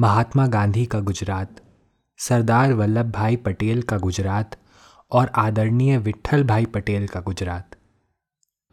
महात्मा गांधी का गुजरात, सरदार वल्लभ भाई पटेल का गुजरात और आदरणीय विठ्ठल भाई पटेल का गुजरात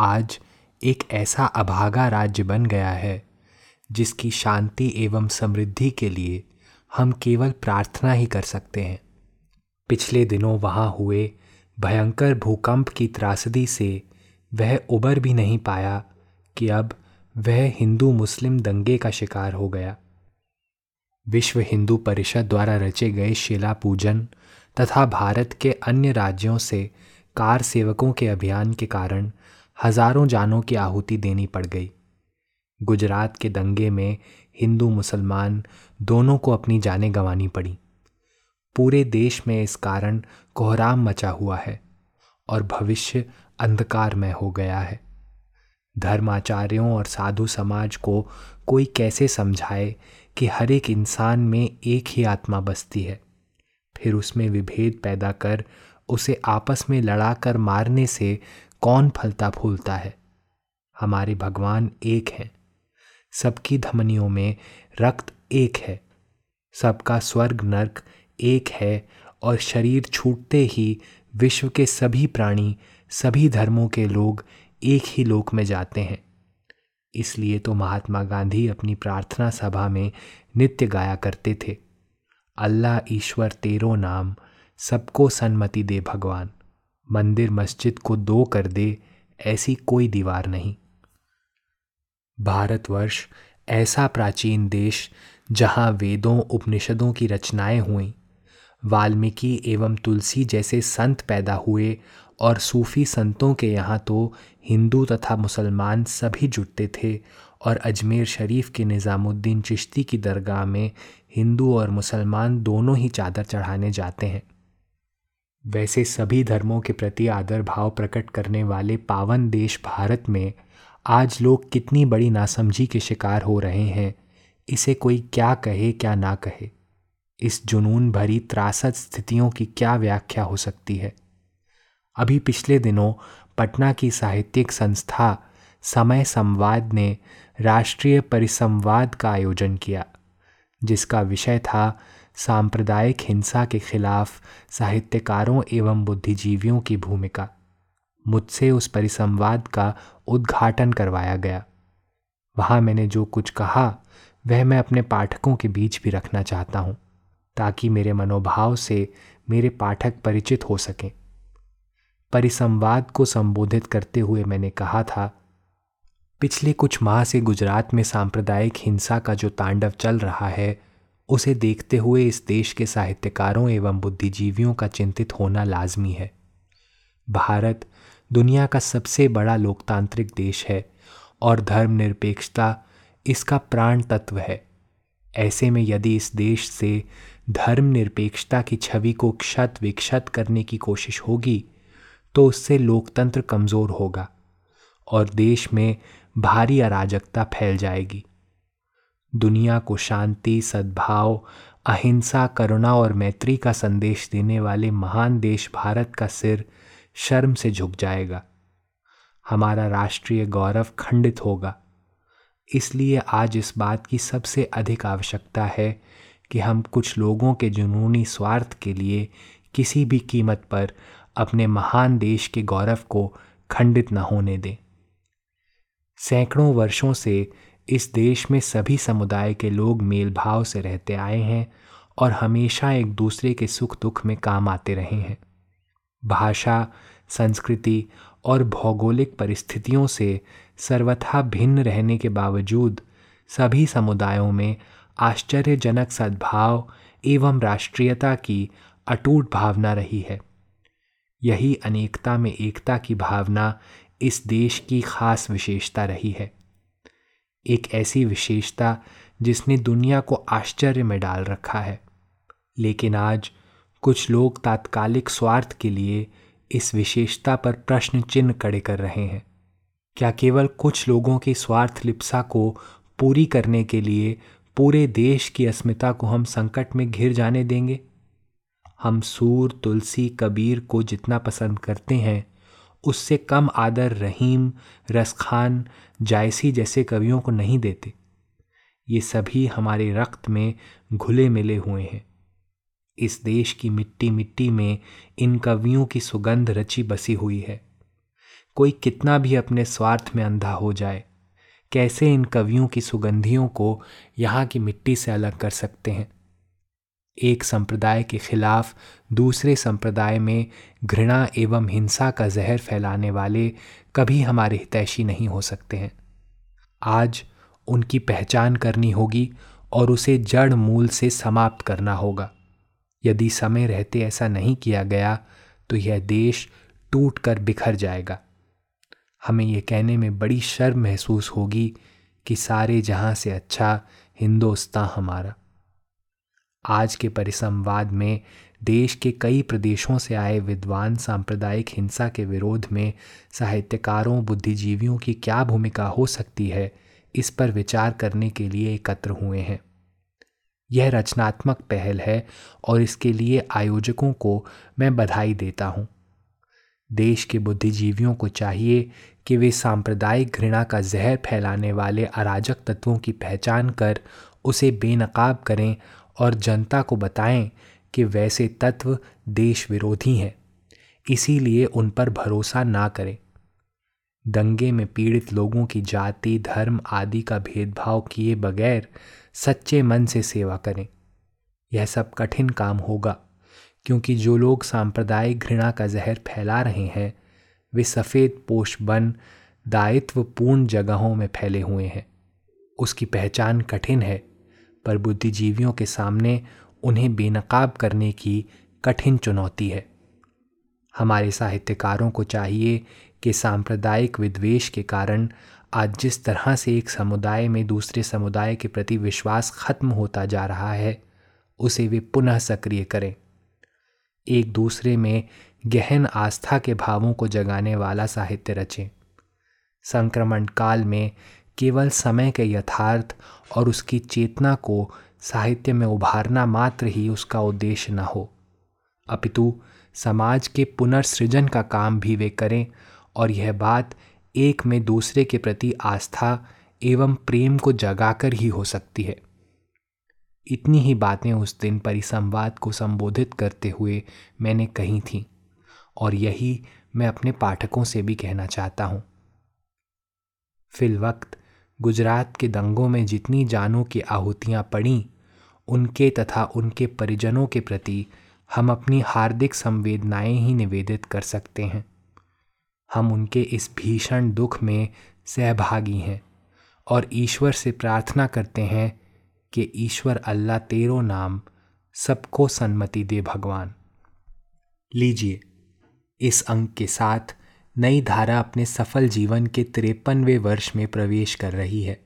आज एक ऐसा अभागा राज्य बन गया है जिसकी शांति एवं समृद्धि के लिए हम केवल प्रार्थना ही कर सकते हैं। पिछले दिनों वहाँ हुए भयंकर भूकंप की त्रासदी से वह उबर भी नहीं पाया कि अब वह हिंदू मुस्लिम दंगे का शिकार हो गया। विश्व हिंदू परिषद द्वारा रचे गए शिला पूजन तथा भारत के अन्य राज्यों से कार सेवकों के अभियान के कारण हजारों जानों की आहुति देनी पड़ गई। गुजरात के दंगे में हिंदू मुसलमान दोनों को अपनी जानें गंवानी पड़ी। पूरे देश में इस कारण कोहराम मचा हुआ है और भविष्य अंधकारमय हो गया है। धर्माचार्यों और साधु समाज को कोई कैसे समझाए कि हर एक इंसान में एक ही आत्मा बसती है, फिर उसमें विभेद पैदा कर उसे आपस में लड़ाकर मारने से कौन फलता फूलता है। हमारे भगवान एक हैं, सबकी धमनियों में रक्त एक है, सबका स्वर्ग नरक एक है और शरीर छूटते ही विश्व के सभी प्राणी, सभी धर्मों के लोग एक ही लोक में जाते हैं। इसलिए तो महात्मा गांधी अपनी प्रार्थना सभा में नित्य गाया करते थे, अल्लाह ईश्वर तेरो नाम, सबको सन्मति दे भगवान। मंदिर मस्जिद को दो कर दे, ऐसी कोई दीवार नहीं। भारतवर्ष ऐसा प्राचीन देश जहाँ वेदों उपनिषदों की रचनाएं हुईं, वाल्मीकि एवं तुलसी जैसे संत पैदा हुए और सूफी संतों के यहाँ तो हिंदू तथा मुसलमान सभी जुटते थे और अजमेर शरीफ के निजामुद्दीन चिश्ती की दरगाह में हिंदू और मुसलमान दोनों ही चादर चढ़ाने जाते हैं। वैसे सभी धर्मों के प्रति आदर भाव प्रकट करने वाले पावन देश भारत में आज लोग कितनी बड़ी नासमझी के शिकार हो रहे हैं, इसे कोई क्या कहे क्या ना कहे। इस जुनून भरी त्रासद स्थितियों की क्या व्याख्या हो सकती है। अभी पिछले दिनों पटना की साहित्यिक संस्था समय संवाद ने राष्ट्रीय परिसंवाद का आयोजन किया, जिसका विषय था सांप्रदायिक हिंसा के खिलाफ साहित्यकारों एवं बुद्धिजीवियों की भूमिका। मुझसे उस परिसंवाद का उद्घाटन करवाया गया। वहाँ मैंने जो कुछ कहा वह मैं अपने पाठकों के बीच भी रखना चाहता हूँ, ताकि मेरे मनोभाव से मेरे पाठक परिचित हो सकें। परिसंवाद को संबोधित करते हुए मैंने कहा था, पिछले कुछ माह से गुजरात में सांप्रदायिक हिंसा का जो तांडव चल रहा है उसे देखते हुए इस देश के साहित्यकारों एवं बुद्धिजीवियों का चिंतित होना लाजमी है। भारत दुनिया का सबसे बड़ा लोकतांत्रिक देश है और धर्मनिरपेक्षता इसका प्राण तत्व है। ऐसे में यदि इस देश से धर्मनिरपेक्षता की छवि को क्षत विक्षत करने की कोशिश होगी तो उससे लोकतंत्र कमज़ोर होगा और देश में भारी अराजकता फैल जाएगी। दुनिया को शांति, सद्भाव, अहिंसा, करुणा और मैत्री का संदेश देने वाले महान देश भारत का सिर शर्म से झुक जाएगा। हमारा राष्ट्रीय गौरव खंडित होगा। इसलिए आज इस बात की सबसे अधिक आवश्यकता है कि हम कुछ लोगों के जुनूनी स्वार्थ के लिए किसी भी कीमत पर अपने महान देश के गौरव को खंडित न होने दें। सैकड़ों वर्षों से इस देश में सभी समुदाय के लोग मेलभाव से रहते आए हैं और हमेशा एक दूसरे के सुख दुख में काम आते रहे हैं। भाषा, संस्कृति और भौगोलिक परिस्थितियों से सर्वथा भिन्न रहने के बावजूद सभी समुदायों में आश्चर्यजनक सद्भाव एवं राष्ट्रीयता की अटूट भावना रही है। यही अनेकता में एकता की भावना इस देश की खास विशेषता रही है। एक ऐसी विशेषता जिसने दुनिया को आश्चर्य में डाल रखा है। लेकिन आज कुछ लोग तात्कालिक स्वार्थ के लिए इस विशेषता पर प्रश्न चिन्ह खड़े कर रहे हैं। क्या केवल कुछ लोगों की स्वार्थ लिप्सा को पूरी करने के लिए पूरे देश की अस्मिता को हम संकट में घिर जाने देंगे? हम सूर, तुलसी, कबीर को जितना पसंद करते हैं, उससे कम आदर रहीम, रसखान, जायसी जैसे कवियों को नहीं देते। ये सभी हमारे रक्त में घुले मिले हुए हैं। इस देश की मिट्टी मिट्टी में इन कवियों की सुगंध रची बसी हुई है। कोई कितना भी अपने स्वार्थ में अंधा हो जाए, कैसे इन कवियों की सुगंधियों को यहाँ की मिट्टी से अलग कर सकते हैं? एक संप्रदाय के खिलाफ दूसरे संप्रदाय में घृणा एवं हिंसा का जहर फैलाने वाले कभी हमारे हितैषी नहीं हो सकते हैं। आज उनकी पहचान करनी होगी और उसे जड़ मूल से समाप्त करना होगा। यदि समय रहते ऐसा नहीं किया गया तो यह देश टूट कर बिखर जाएगा। हमें यह कहने में बड़ी शर्म महसूस होगी कि सारे जहां से अच्छा हिंदुस्तान हमारा। आज के परिसंवाद में देश के कई प्रदेशों से आए विद्वान सांप्रदायिक हिंसा के विरोध में साहित्यकारों, बुद्धिजीवियों की क्या भूमिका हो सकती है, इस पर विचार करने के लिए एकत्र हुए हैं। यह रचनात्मक पहल है और इसके लिए आयोजकों को मैं बधाई देता हूँ। देश के बुद्धिजीवियों को चाहिए कि वे सांप्रदायिक घृणा का जहर फैलाने वाले अराजक तत्वों की पहचान कर उसे बेनकाब करें और जनता को बताएं कि वैसे तत्व देश विरोधी हैं, इसीलिए उन पर भरोसा ना करें। दंगे में पीड़ित लोगों की जाति, धर्म आदि का भेदभाव किए बगैर सच्चे मन से सेवा करें। यह सब कठिन काम होगा, क्योंकि जो लोग सांप्रदायिक घृणा का जहर फैला रहे हैं वे सफ़ेद पोश बन दायित्वपूर्ण जगहों में फैले हुए हैं। उसकी पहचान कठिन है, पर बुद्धिजीवियों के सामने उन्हें बेनकाब करने की कठिन चुनौती है। हमारे साहित्यकारों को चाहिए कि सांप्रदायिक विद्वेष के कारण आज जिस तरह से एक समुदाय में दूसरे समुदाय के प्रति विश्वास खत्म होता जा रहा है, उसे वे पुनः सक्रिय करें। एक दूसरे में गहन आस्था के भावों को जगाने वाला साहित्य रचें। संक्रमण काल में केवल समय के यथार्थ और उसकी चेतना को साहित्य में उभारना मात्र ही उसका उद्देश्य न हो, अपितु समाज के पुनर्सृजन का काम भी वे करें और यह बात एक में दूसरे के प्रति आस्था एवं प्रेम को जगाकर ही हो सकती है। इतनी ही बातें उस दिन परिसंवाद को संबोधित करते हुए मैंने कही थीं और यही मैं अपने पाठकों से भी कहना चाहता हूँ। फिलवक्त गुजरात के दंगों में जितनी जानों की आहुतियाँ पड़ीं, उनके तथा उनके परिजनों के प्रति हम अपनी हार्दिक संवेदनाएं ही निवेदित कर सकते हैं। हम उनके इस भीषण दुख में सहभागी हैं और ईश्वर से प्रार्थना करते हैं कि ईश्वर अल्लाह तेरो नाम सबको सन्मति दे भगवान। लीजिए, इस अंक के साथ नई धारा अपने सफल जीवन के 53वें वर्ष में प्रवेश कर रही है।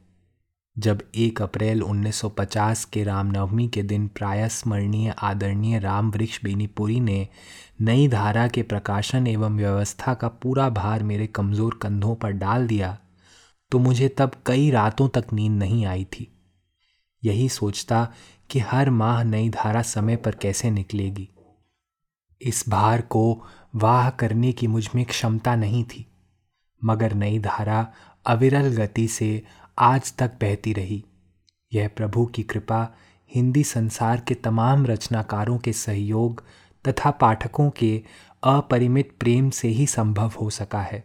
जब 1 अप्रैल 1950 के रामनवमी के दिन प्राय स्मरणीय आदरणीय राम वृक्ष बेनी पुरी ने नई धारा के प्रकाशन एवं व्यवस्था का पूरा भार मेरे कमज़ोर कंधों पर डाल दिया तो मुझे तब कई रातों तक नींद नहीं आई थी, यही सोचता कि हर माह नई धारा समय पर कैसे निकलेगी। इस भार को वाह करने की मुझ में क्षमता नहीं थी, मगर नई धारा अविरल गति से आज तक बहती रही। यह प्रभु की कृपा, हिंदी संसार के तमाम रचनाकारों के सहयोग तथा पाठकों के अपरिमित प्रेम से ही संभव हो सका है।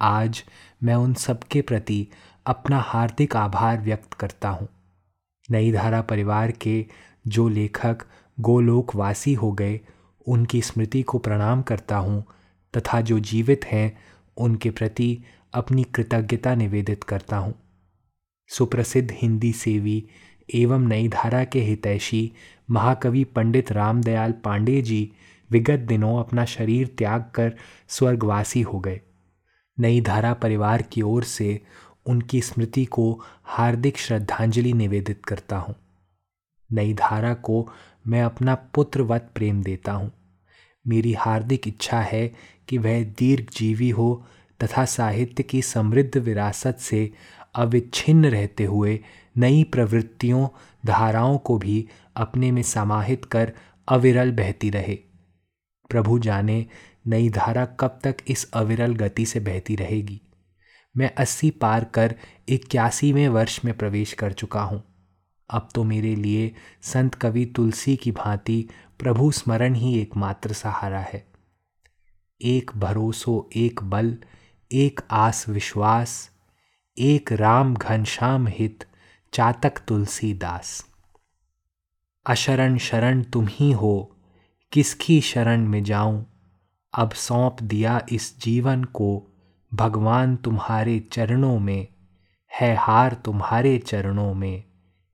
आज मैं उन सबके प्रति अपना हार्दिक आभार व्यक्त करता हूँ। नई धारा परिवार के जो लेखक गोलोकवासी हो गए, उनकी स्मृति को प्रणाम करता हूँ तथा जो जीवित हैं उनके प्रति अपनी कृतज्ञता निवेदित करता हूँ। सुप्रसिद्ध हिंदी सेवी एवं नई धारा के हितैषी महाकवि पंडित रामदयाल पांडे जी विगत दिनों अपना शरीर त्याग कर स्वर्गवासी हो गए। नई धारा परिवार की ओर से उनकी स्मृति को हार्दिक श्रद्धांजलि निवेदित करता हूँ। नई धारा को मैं अपना पुत्रवत प्रेम देता हूँ। मेरी हार्दिक इच्छा है कि वह दीर्घजीवी हो तथा साहित्य की समृद्ध विरासत से अविच्छिन्न रहते हुए नई प्रवृत्तियों धाराओं को भी अपने में समाहित कर अविरल बहती रहे। प्रभु जाने नई धारा कब तक इस अविरल गति से बहती रहेगी। मैं 80 पार कर 81वें वर्ष में प्रवेश कर चुका हूँ। अब तो मेरे लिए संत कवि तुलसी की भांति प्रभु स्मरण ही एकमात्र सहारा है। एक भरोसो एक बल, एक आस विश्वास, एक राम घनश्याम हित चातक तुलसीदास। अशरण शरण तुम ही हो, किसकी शरण में जाऊं? अब सौंप दिया इस जीवन को भगवान तुम्हारे चरणों में। है हार तुम्हारे चरणों में,